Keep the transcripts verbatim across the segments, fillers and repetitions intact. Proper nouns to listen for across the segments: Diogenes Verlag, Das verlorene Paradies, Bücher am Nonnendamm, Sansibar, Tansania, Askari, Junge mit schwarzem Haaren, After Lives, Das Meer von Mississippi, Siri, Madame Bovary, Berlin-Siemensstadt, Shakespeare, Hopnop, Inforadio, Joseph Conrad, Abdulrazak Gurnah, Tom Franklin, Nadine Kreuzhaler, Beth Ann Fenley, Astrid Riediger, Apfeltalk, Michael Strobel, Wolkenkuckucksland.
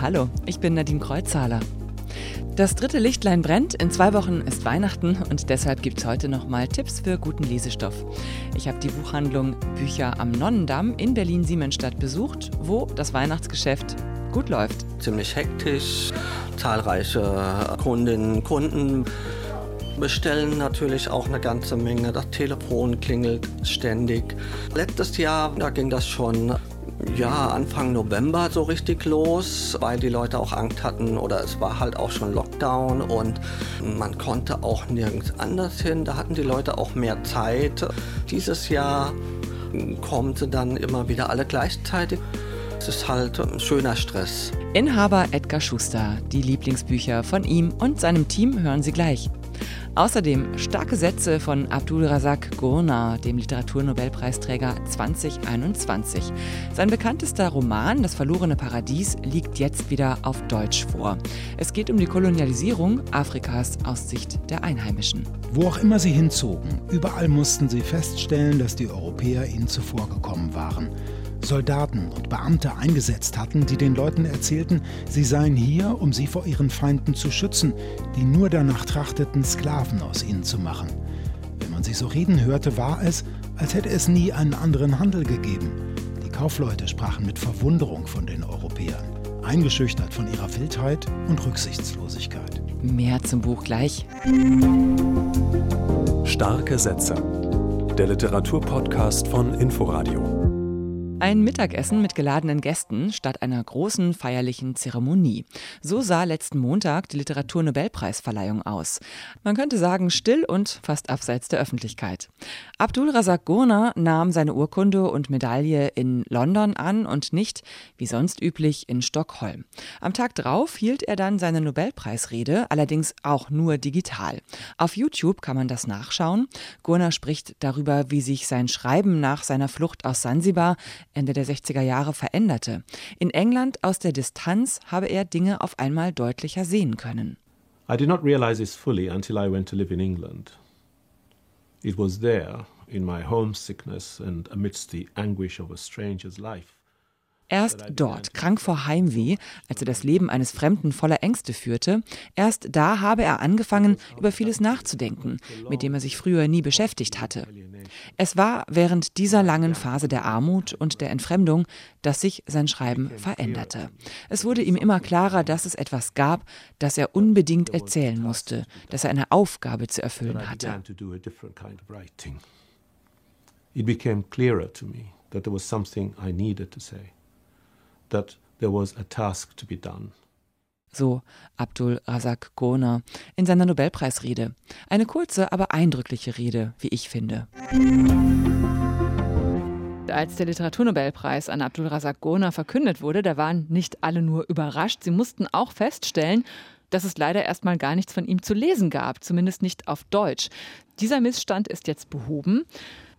Hallo, ich bin Nadine Kreuzhaler. Das dritte Lichtlein brennt, in zwei Wochen ist Weihnachten und deshalb gibt's heute nochmal Tipps für guten Lesestoff. Ich habe die Buchhandlung Bücher am Nonnendamm in Berlin-Siemensstadt besucht, wo das Weihnachtsgeschäft gut läuft. Ziemlich hektisch, zahlreiche Kundinnen, Kunden bestellen natürlich auch eine ganze Menge. Das Telefon klingelt ständig. Letztes Jahr, da ging das schon Ja, Anfang November so richtig los, weil die Leute auch Angst hatten oder es war halt auch schon Lockdown und man konnte auch nirgends anders hin. Da hatten die Leute auch mehr Zeit. Dieses Jahr kommen sie dann immer wieder alle gleichzeitig. Es ist halt ein schöner Stress. Inhaber Edgar Schuster. Die Lieblingsbücher von ihm und seinem Team hören Sie gleich. Außerdem starke Sätze von Abdulrazak Gurnah, dem Literaturnobelpreisträger zwanzig einundzwanzig. Sein bekanntester Roman, Das verlorene Paradies, liegt jetzt wieder auf Deutsch vor. Es geht um die Kolonialisierung Afrikas aus Sicht der Einheimischen. Wo auch immer sie hinzogen, überall mussten sie feststellen, dass die Europäer ihnen zuvorgekommen waren. Soldaten und Beamte eingesetzt hatten, die den Leuten erzählten, sie seien hier, um sie vor ihren Feinden zu schützen, die nur danach trachteten, Sklaven aus ihnen zu machen. Wenn man sie so reden hörte, war es, als hätte es nie einen anderen Handel gegeben. Die Kaufleute sprachen mit Verwunderung von den Europäern, eingeschüchtert von ihrer Wildheit und Rücksichtslosigkeit. Mehr zum Buch gleich. Starke Sätze. Der Literaturpodcast von Inforadio. Ein Mittagessen mit geladenen Gästen statt einer großen feierlichen Zeremonie. So sah letzten Montag die Literaturnobelpreisverleihung aus. Man könnte sagen, still und fast abseits der Öffentlichkeit. Abdulrazak Gurnah nahm seine Urkunde und Medaille in London an und nicht, wie sonst üblich, in Stockholm. Am Tag drauf hielt er dann seine Nobelpreisrede, allerdings auch nur digital. Auf YouTube kann man das nachschauen. Gurnah spricht darüber, wie sich sein Schreiben nach seiner Flucht aus Sansibar Ende der sechziger Jahre veränderte. In England aus der Distanz habe er Dinge auf einmal deutlicher sehen können. I did not realize this fully until I went to live in England. It was there, in my homesickness and amidst the anguish of a stranger's life. Erst dort, krank vor Heimweh, als er das Leben eines Fremden voller Ängste führte, erst da habe er angefangen, über vieles nachzudenken, mit dem er sich früher nie beschäftigt hatte. Es war während dieser langen Phase der Armut und der Entfremdung, dass sich sein Schreiben veränderte. Es wurde ihm immer klarer, dass es etwas gab, das er unbedingt erzählen musste, dass er eine Aufgabe zu erfüllen hatte. It became clearer to me that there was something I needed to say. That there was a task to be done. So Abdulrazak Gurnah in seiner Nobelpreisrede. Eine kurze, aber eindrückliche Rede, wie ich finde. Als der Literaturnobelpreis an Abdulrazak Gurnah verkündet wurde, da waren nicht alle nur überrascht. Sie mussten auch feststellen, dass es leider erstmal gar nichts von ihm zu lesen gab, zumindest nicht auf Deutsch. Dieser Missstand ist jetzt behoben.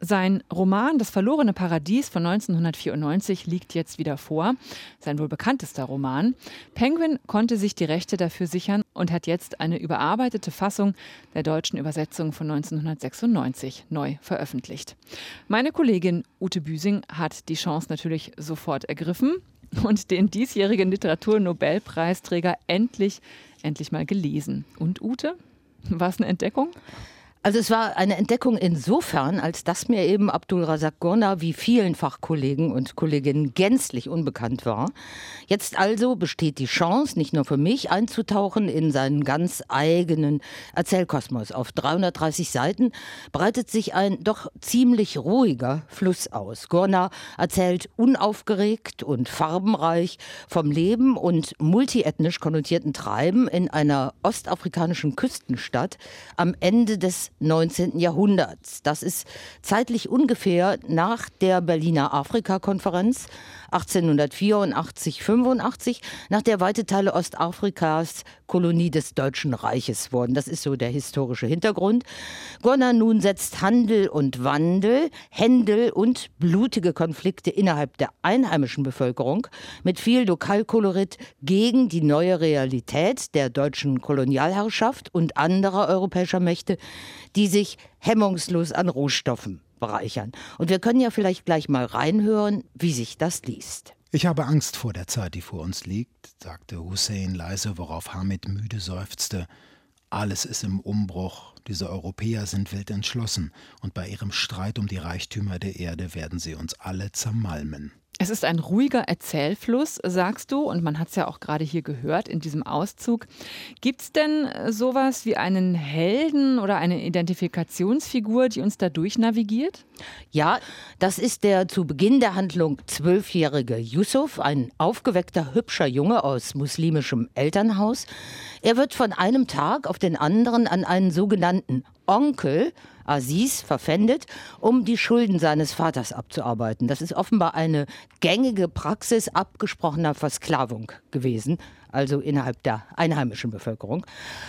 Sein Roman Das verlorene Paradies von neunzehnhundertvierundneunzig liegt jetzt wieder vor, sein wohl bekanntester Roman. Penguin konnte sich die Rechte dafür sichern und hat jetzt eine überarbeitete Fassung der deutschen Übersetzung von neunzehnhundertsechsundneunzig neu veröffentlicht. Meine Kollegin Ute Büsing hat die Chance natürlich sofort ergriffen und den diesjährigen Literaturnobelpreisträger endlich, endlich mal gelesen. Und Ute, war es eine Entdeckung? Also es war eine Entdeckung insofern, als dass mir eben Abdulrazak Gurnah wie vielen Fachkollegen und Kolleginnen gänzlich unbekannt war. Jetzt also besteht die Chance, nicht nur für mich einzutauchen in seinen ganz eigenen Erzählkosmos. Auf dreihundertdreißig Seiten breitet sich ein doch ziemlich ruhiger Fluss aus. Gurnah erzählt unaufgeregt und farbenreich vom Leben und multiethnisch konnotierten Treiben in einer ostafrikanischen Küstenstadt am Ende des neunzehnten. Jahrhunderts. Das ist zeitlich ungefähr nach der Berliner Afrika-Konferenz achtzehnhundertvierundachtzig fünfundachtzig, nach der weite Teile Ostafrikas Kolonie des Deutschen Reiches wurden. Das ist so der historische Hintergrund. Gurnah nun setzt Handel und Wandel, Händel und blutige Konflikte innerhalb der einheimischen Bevölkerung mit viel Lokalkolorit gegen die neue Realität der deutschen Kolonialherrschaft und anderer europäischer Mächte, die sich hemmungslos an Rohstoffen bereichern. Und wir können ja vielleicht gleich mal reinhören, wie sich das liest. »Ich habe Angst vor der Zeit, die vor uns liegt«, sagte Hussein leise, worauf Hamid müde seufzte. »Alles ist im Umbruch. Diese Europäer sind wild entschlossen. Und bei ihrem Streit um die Reichtümer der Erde werden sie uns alle zermalmen.« Es ist ein ruhiger Erzählfluss, sagst du, und man hat es ja auch gerade hier gehört in diesem Auszug. Gibt es denn sowas wie einen Helden oder eine Identifikationsfigur, die uns da durchnavigiert? Ja, das ist der zu Beginn der Handlung zwölfjährige Yusuf, ein aufgeweckter, hübscher Junge aus muslimischem Elternhaus. Er wird von einem Tag auf den anderen an einen sogenannten Onkel, Aziz, verpfändet, um die Schulden seines Vaters abzuarbeiten. Das ist offenbar eine gängige Praxis abgesprochener Versklavung gewesen, also innerhalb der einheimischen Bevölkerung.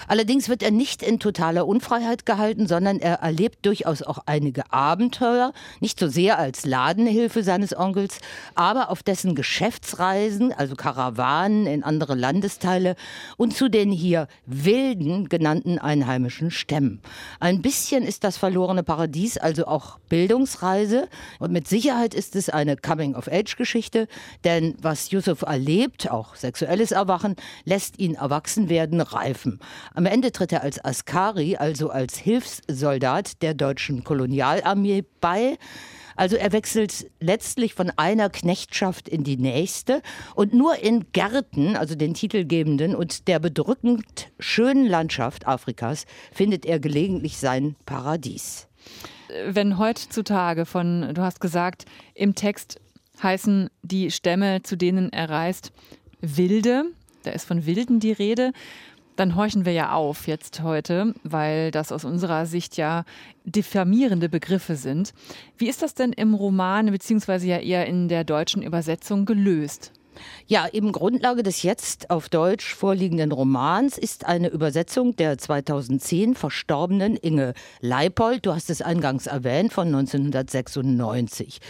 Allerdings wird er nicht in totaler Unfreiheit gehalten, sondern er erlebt durchaus auch einige Abenteuer, nicht so sehr als Ladenhilfe seines Onkels, aber auf dessen Geschäftsreisen, also Karawanen in andere Landesteile und zu den hier wilden genannten einheimischen Stämmen. Ein bisschen ist das verlorene Paradies also auch Bildungsreise und mit Sicherheit ist es eine Coming-of-Age-Geschichte, denn was Yusuf erlebt, auch sexuelles Erwachen, lässt ihn erwachsen werden, reifen. Am Ende tritt er als Askari, also als Hilfssoldat der deutschen Kolonialarmee bei. Also er wechselt letztlich von einer Knechtschaft in die nächste und nur in Gärten, also den titelgebenden und der bedrückend schönen Landschaft Afrikas, findet er gelegentlich sein Paradies. Wenn heutzutage von, du hast gesagt, im Text heißen die Stämme, zu denen er reist, Wilde, da ist von Wilden die Rede, dann horchen wir ja auf jetzt heute, weil das aus unserer Sicht ja diffamierende Begriffe sind. Wie ist das denn im Roman, beziehungsweise ja eher in der deutschen Übersetzung gelöst? Ja, eben Grundlage des jetzt auf Deutsch vorliegenden Romans ist eine Übersetzung der zweitausendzehn verstorbenen Inge Leipold, du hast es eingangs erwähnt, von neunzehnhundertsechsundneunzig.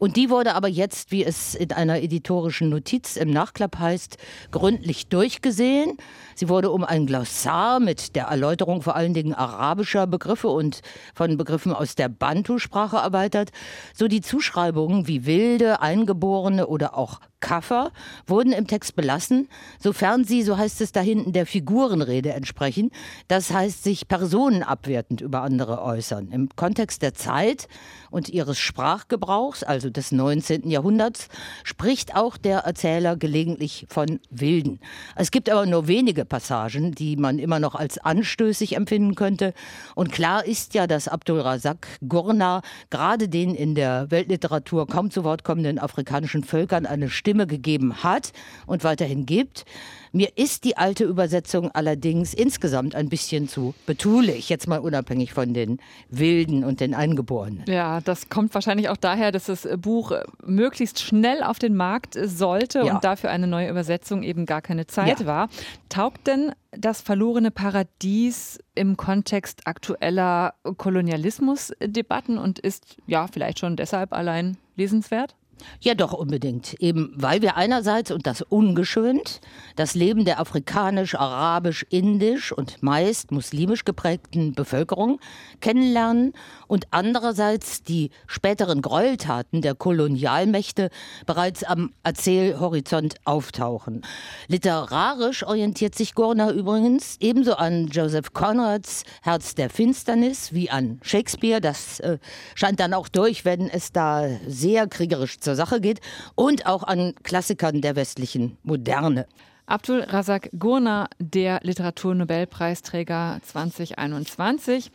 Und die wurde aber jetzt, wie es in einer editorischen Notiz im Nachklapp heißt, gründlich durchgesehen. Sie wurde um ein Glossar mit der Erläuterung vor allen Dingen arabischer Begriffe und von Begriffen aus der Bantu-Sprache erweitert, so die Zuschreibungen wie Wilde, Eingeborene oder auch Kaffer wurden im Text belassen, sofern sie, so heißt es da hinten, der Figurenrede entsprechen. Das heißt, sich Personen abwertend über andere äußern. Im Kontext der Zeit und ihres Sprachgebrauchs, also des neunzehnten. Jahrhunderts, spricht auch der Erzähler gelegentlich von Wilden. Es gibt aber nur wenige Passagen, die man immer noch als anstößig empfinden könnte. Und klar ist ja, dass Abdulrazak Gurnah gerade den in der Weltliteratur kaum zu Wort kommenden afrikanischen Völkern eine Stimme gegeben hat und weiterhin gibt. Mir ist die alte Übersetzung allerdings insgesamt ein bisschen zu betulich, jetzt mal unabhängig von den Wilden und den Eingeborenen. Ja, das kommt wahrscheinlich auch daher, dass das Buch möglichst schnell auf den Markt sollte ja. und dafür eine neue Übersetzung eben gar keine Zeit ja. war. Taugt denn das verlorene Paradies im Kontext aktueller Kolonialismusdebatten und ist ja vielleicht schon deshalb allein lesenswert? Ja, doch unbedingt. Eben weil wir einerseits, und das ungeschönt, das Leben der afrikanisch, arabisch, indisch und meist muslimisch geprägten Bevölkerung kennenlernen und andererseits die späteren Gräueltaten der Kolonialmächte bereits am Erzählhorizont auftauchen. Literarisch orientiert sich Gurnah übrigens ebenso an Joseph Conrads Herz der Finsternis wie an Shakespeare. Das äh, scheint dann auch durch, wenn es da sehr kriegerisch zur Sache geht, und auch an Klassikern der westlichen Moderne. Abdulrazak Gurnah, der Literaturnobelpreisträger zweitausendeinundzwanzig.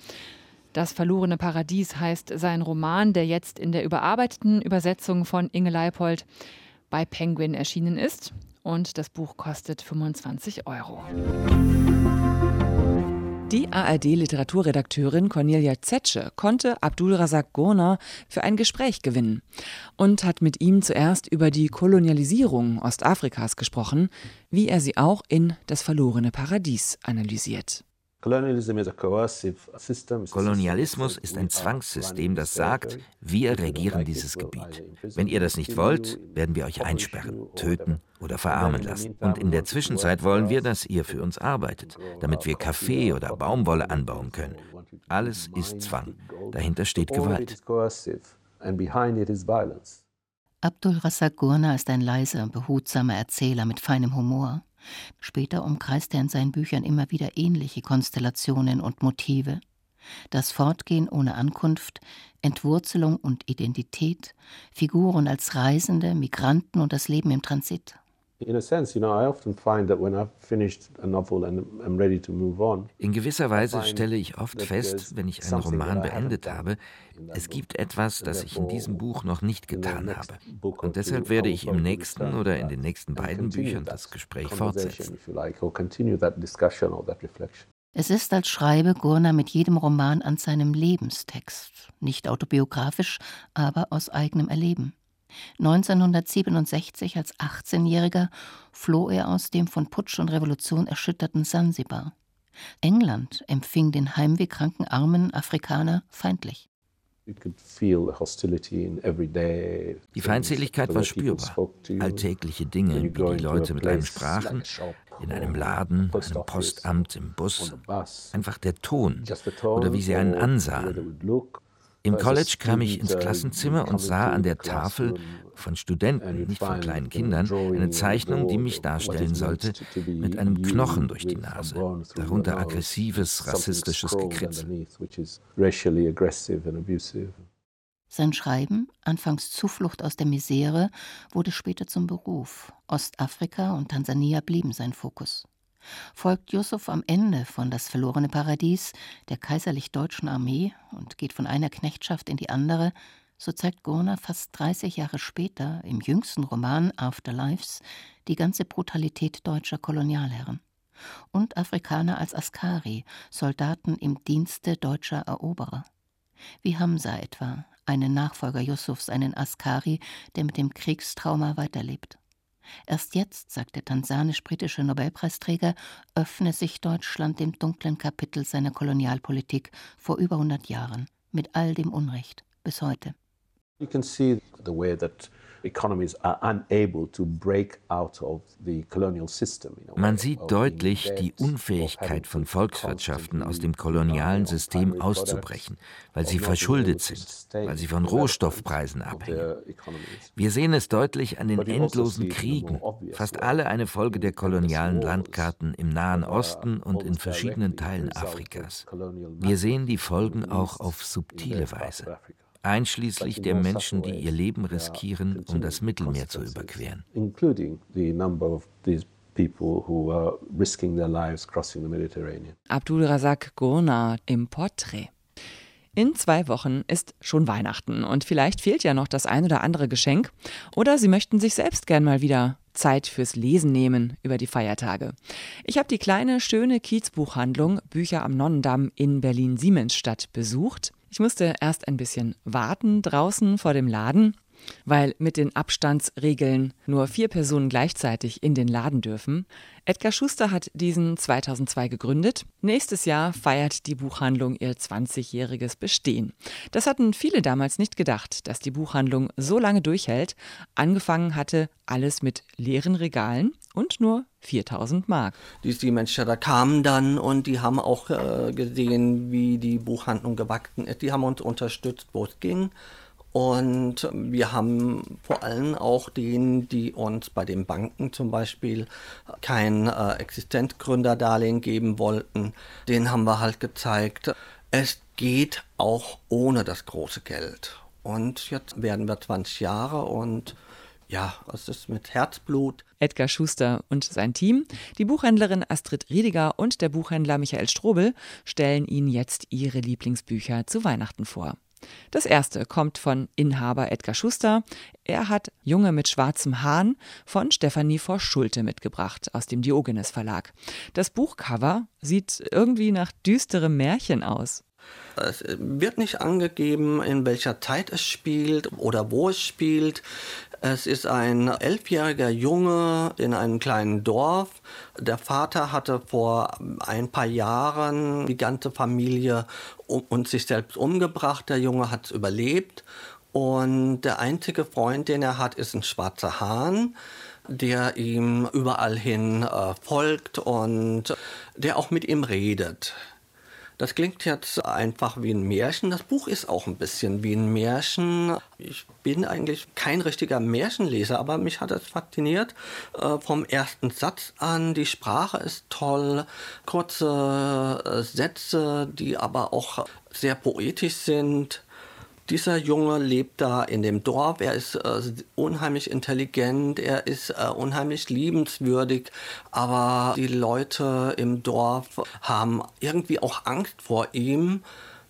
Das verlorene Paradies heißt sein Roman, der jetzt in der überarbeiteten Übersetzung von Inge Leipold bei Penguin erschienen ist. Und das Buch kostet fünfundzwanzig Euro. Die A R D-Literaturredakteurin Cornelia Zetsche konnte Abdulrazak Gurnah für ein Gespräch gewinnen und hat mit ihm zuerst über die Kolonialisierung Ostafrikas gesprochen, wie er sie auch in Das verlorene Paradies analysiert. Kolonialismus ist ein Zwangssystem, das sagt, wir regieren dieses Gebiet. Wenn ihr das nicht wollt, werden wir euch einsperren, töten oder verarmen lassen. Und in der Zwischenzeit wollen wir, dass ihr für uns arbeitet, damit wir Kaffee oder Baumwolle anbauen können. Alles ist Zwang. Dahinter steht Gewalt. Abdulrazak Gurnah ist ein leiser, behutsamer Erzähler mit feinem Humor. Später umkreist er in seinen Büchern immer wieder ähnliche Konstellationen und Motive. Das Fortgehen ohne Ankunft, Entwurzelung und Identität, Figuren als Reisende, Migranten und das Leben im Transit. In gewisser Weise stelle ich oft fest, wenn ich einen Roman beendet habe, es gibt etwas, das ich in diesem Buch noch nicht getan habe. Und deshalb werde ich im nächsten oder in den nächsten beiden Büchern das Gespräch fortsetzen. Es ist, als schreibe Gurnah mit jedem Roman an seinem Lebenstext. Nicht autobiografisch, aber aus eigenem Erleben. neunzehnhundertsiebenundsechzig als achtzehnjähriger floh er aus dem von Putsch und Revolution erschütterten Sansibar. England empfing den heimwehkranken armen Afrikaner feindlich. Die Feindseligkeit war spürbar. Alltägliche Dinge, wie die Leute mit einem sprachen, in einem Laden, einem Postamt, im Bus. Einfach der Ton oder wie sie einen ansahen. Im College kam ich ins Klassenzimmer und sah an der Tafel von Studenten, nicht von kleinen Kindern, eine Zeichnung, die mich darstellen sollte, mit einem Knochen durch die Nase, darunter aggressives, rassistisches Gekritzel. Sein Schreiben, anfangs Zuflucht aus der Misere, wurde später zum Beruf. Ostafrika und Tansania blieben sein Fokus. Folgt Yusuf am Ende von Das verlorene Paradies der kaiserlich-deutschen Armee und geht von einer Knechtschaft in die andere, so zeigt Gurnah fast dreißig Jahre später im jüngsten Roman After Lives die ganze Brutalität deutscher Kolonialherren. Und Afrikaner als Askari, Soldaten im Dienste deutscher Eroberer. Wie Hamza etwa, einen Nachfolger Yusufs, einen Askari, der mit dem Kriegstrauma weiterlebt. Erst jetzt, sagt der tansanisch-britische Nobelpreisträger, öffne sich Deutschland dem dunklen Kapitel seiner Kolonialpolitik vor über hundert Jahren, mit all dem Unrecht, bis heute. Man sieht deutlich die Unfähigkeit von Volkswirtschaften aus dem kolonialen System auszubrechen, weil sie verschuldet sind, weil sie von Rohstoffpreisen abhängen. Wir sehen es deutlich an den endlosen Kriegen, fast alle eine Folge der kolonialen Landkarten im Nahen Osten und in verschiedenen Teilen Afrikas. Wir sehen die Folgen auch auf subtile Weise. Einschließlich der Menschen, die ihr Leben riskieren, um das Mittelmeer zu überqueren. Abdulrazak Gurnah im Porträt. In zwei Wochen ist schon Weihnachten und vielleicht fehlt ja noch das ein oder andere Geschenk. Oder Sie möchten sich selbst gern mal wieder Zeit fürs Lesen nehmen über die Feiertage. Ich habe die kleine, schöne Kiezbuchhandlung Bücher am Nonnendamm in Berlin-Siemensstadt besucht. Ich musste erst ein bisschen warten draußen vor dem Laden, weil mit den Abstandsregeln nur vier Personen gleichzeitig in den Laden dürfen. Edgar Schuster hat diesen zweitausendzwei gegründet. Nächstes Jahr feiert die Buchhandlung ihr zwanzigjähriges Bestehen. Das hatten viele damals nicht gedacht, dass die Buchhandlung so lange durchhält. Angefangen hatte alles mit leeren Regalen und nur viertausend Mark. Die, die Menschen da kamen dann und die haben auch äh, gesehen, wie die Buchhandlung gewachsen ist. Die haben uns unterstützt, wo es ging. Und wir haben vor allem auch denen, die uns bei den Banken zum Beispiel kein äh, Existenzgründerdarlehen geben wollten, denen haben wir halt gezeigt, es geht auch ohne das große Geld. Und jetzt werden wir zwanzig Jahre und ja, es ist mit Herzblut. Edgar Schuster und sein Team, die Buchhändlerin Astrid Riediger und der Buchhändler Michael Strobel stellen Ihnen jetzt ihre Lieblingsbücher zu Weihnachten vor. Das erste kommt von Inhaber Edgar Schuster. Er hat Junge mit schwarzem Haaren von Stefanie Vorschulte mitgebracht aus dem Diogenes Verlag. Das Buchcover sieht irgendwie nach düsterem Märchen aus. Es wird nicht angegeben, in welcher Zeit es spielt oder wo es spielt. Es ist ein elfjähriger Junge in einem kleinen Dorf. Der Vater hatte vor ein paar Jahren die ganze Familie und sich selbst umgebracht. Der Junge hat es überlebt. Und der einzige Freund, den er hat, ist ein schwarzer Hahn, der ihm überall hin folgt und der auch mit ihm redet. Das klingt jetzt einfach wie ein Märchen. Das Buch ist auch ein bisschen wie ein Märchen. Ich bin eigentlich kein richtiger Märchenleser, aber mich hat es fasziniert. Äh, vom ersten Satz an, die Sprache ist toll, kurze äh, Sätze, die aber auch sehr poetisch sind. Dieser Junge lebt da in dem Dorf, er ist äh, unheimlich intelligent, er ist äh, unheimlich liebenswürdig, aber die Leute im Dorf haben irgendwie auch Angst vor ihm,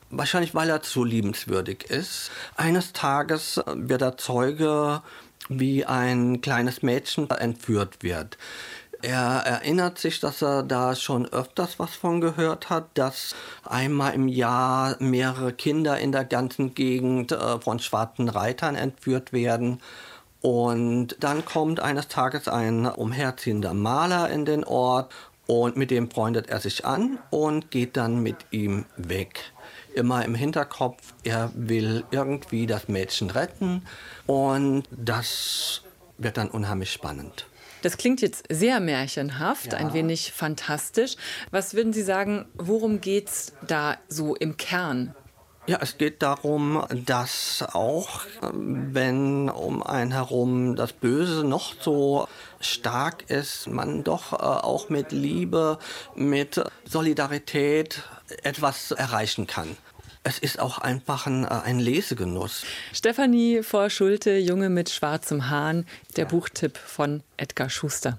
wahrscheinlich weil er zu liebenswürdig ist. Eines Tages wird er Zeuge, wie ein kleines Mädchen entführt wird. Er erinnert sich, dass er da schon öfters was von gehört hat, dass einmal im Jahr mehrere Kinder in der ganzen Gegend äh, von schwarzen Reitern entführt werden. Und dann kommt eines Tages ein umherziehender Maler in den Ort und mit dem freundet er sich an und geht dann mit ihm weg. Immer im Hinterkopf, er will irgendwie das Mädchen retten und das wird dann unheimlich spannend. Das klingt jetzt sehr märchenhaft, ja. Ein wenig fantastisch. Was würden Sie sagen, worum geht's da so im Kern? Ja, es geht darum, dass auch wenn um einen herum das Böse noch so stark ist, man doch auch mit Liebe, mit Solidarität etwas erreichen kann. Es ist auch einfach ein, ein Lesegenuss. Stefanie Vorschulte, Junge mit schwarzem Haaren, der ja. Buchtipp von Edgar Schuster.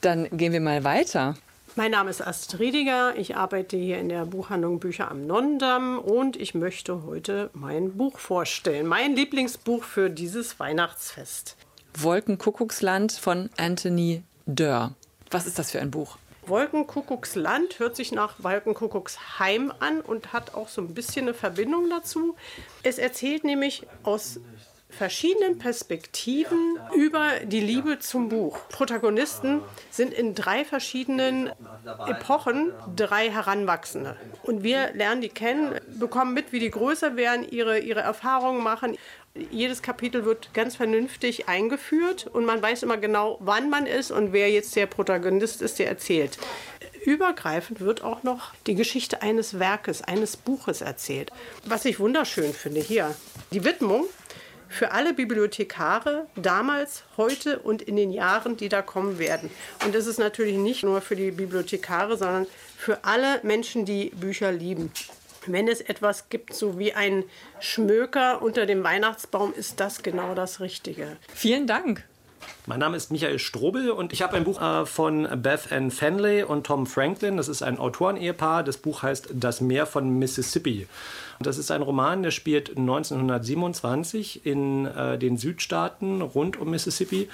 Dann gehen wir mal weiter. Mein Name ist Astrid Riediger, ich arbeite hier in der Buchhandlung Bücher am Nonnendamm und ich möchte heute mein Buch vorstellen. Mein Lieblingsbuch für dieses Weihnachtsfest. Wolkenkuckucksland von Anthony Dörr. Was ist das für ein Buch? Wolkenkuckucksland hört sich nach Wolkenkuckucksheim an und hat auch so ein bisschen eine Verbindung dazu. Es erzählt nämlich aus verschiedenen Perspektiven über die Liebe zum Buch. Protagonisten sind in drei verschiedenen Epochen drei Heranwachsende. Und wir lernen die kennen, bekommen mit, wie die größer werden, ihre, ihre Erfahrungen machen. Jedes Kapitel wird ganz vernünftig eingeführt und man weiß immer genau, wann man ist und wer jetzt der Protagonist ist, der erzählt. Übergreifend wird auch noch die Geschichte eines Werkes, eines Buches erzählt. Was ich wunderschön finde hier, die Widmung für alle Bibliothekare damals, heute und in den Jahren, die da kommen werden. Und das ist natürlich nicht nur für die Bibliothekare, sondern für alle Menschen, die Bücher lieben. Wenn es etwas gibt, so wie ein Schmöker unter dem Weihnachtsbaum, ist das genau das Richtige. Vielen Dank. Mein Name ist Michael Strobel und ich habe ein Buch äh, von Beth Ann Fenley und Tom Franklin. Das ist ein Autoren-Ehepaar. Das Buch heißt Das Meer von Mississippi. Und das ist ein Roman, der spielt neunzehnhundertsiebenundzwanzig in äh, den Südstaaten rund um Mississippi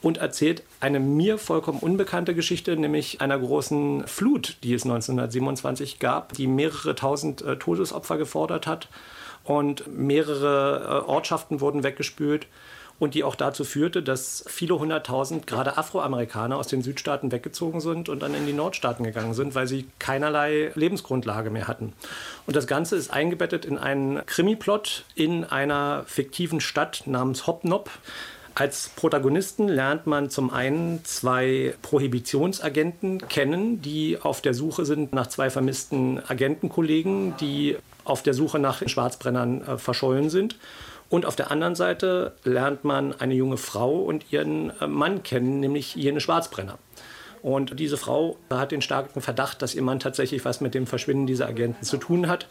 und erzählt eine mir vollkommen unbekannte Geschichte, nämlich einer großen Flut, die es neunzehnhundertsiebenundzwanzig gab, die mehrere tausend äh, Todesopfer gefordert hat und mehrere äh, Ortschaften wurden weggespült. Und die auch dazu führte, dass viele hunderttausend gerade Afroamerikaner aus den Südstaaten weggezogen sind und dann in die Nordstaaten gegangen sind, weil sie keinerlei Lebensgrundlage mehr hatten. Und das Ganze ist eingebettet in einen Krimiplot in einer fiktiven Stadt namens Hopnop. Als Protagonisten lernt man zum einen zwei Prohibitionsagenten kennen, die auf der Suche sind nach zwei vermissten Agentenkollegen, die auf der Suche nach Schwarzbrennern äh, verschollen sind. Und auf der anderen Seite lernt man eine junge Frau und ihren Mann kennen, nämlich jene Schwarzbrenner. Und diese Frau hat den starken Verdacht, dass ihr Mann tatsächlich was mit dem Verschwinden dieser Agenten zu tun hat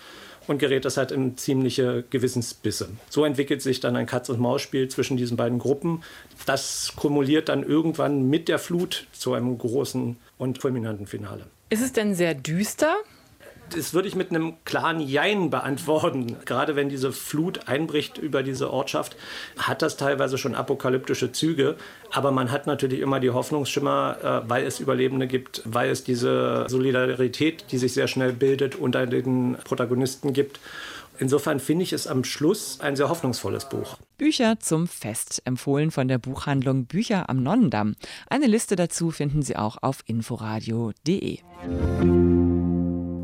und gerät das halt in ziemliche Gewissensbisse. So entwickelt sich dann ein Katz-und-Maus-Spiel zwischen diesen beiden Gruppen. Das kumuliert dann irgendwann mit der Flut zu einem großen und fulminanten Finale. Ist es denn sehr düster? Das würde ich mit einem klaren Jein beantworten. Gerade wenn diese Flut einbricht über diese Ortschaft, hat das teilweise schon apokalyptische Züge. Aber man hat natürlich immer die Hoffnungsschimmer, weil es Überlebende gibt, weil es diese Solidarität, die sich sehr schnell bildet, unter den Protagonisten gibt. Insofern finde ich es am Schluss ein sehr hoffnungsvolles Buch. Bücher zum Fest, empfohlen von der Buchhandlung Bücher am Nonnendamm. Eine Liste dazu finden Sie auch auf inforadio punkt de.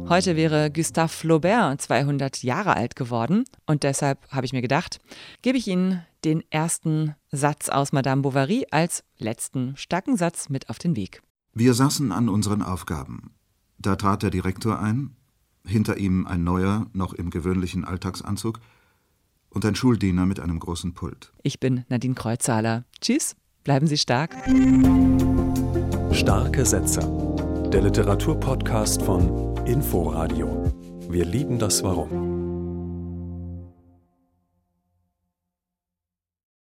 Heute wäre Gustave Flaubert zweihundert Jahre alt geworden und deshalb habe ich mir gedacht, gebe ich Ihnen den ersten Satz aus Madame Bovary als letzten starken Satz mit auf den Weg. Wir saßen an unseren Aufgaben. Da trat der Direktor ein, hinter ihm ein neuer, noch im gewöhnlichen Alltagsanzug und ein Schuldiener mit einem großen Pult. Ich bin Nadine Kreuzhaler. Tschüss, bleiben Sie stark. Starke Sätze. Der Literaturpodcast von Inforadio. Wir lieben das Warum.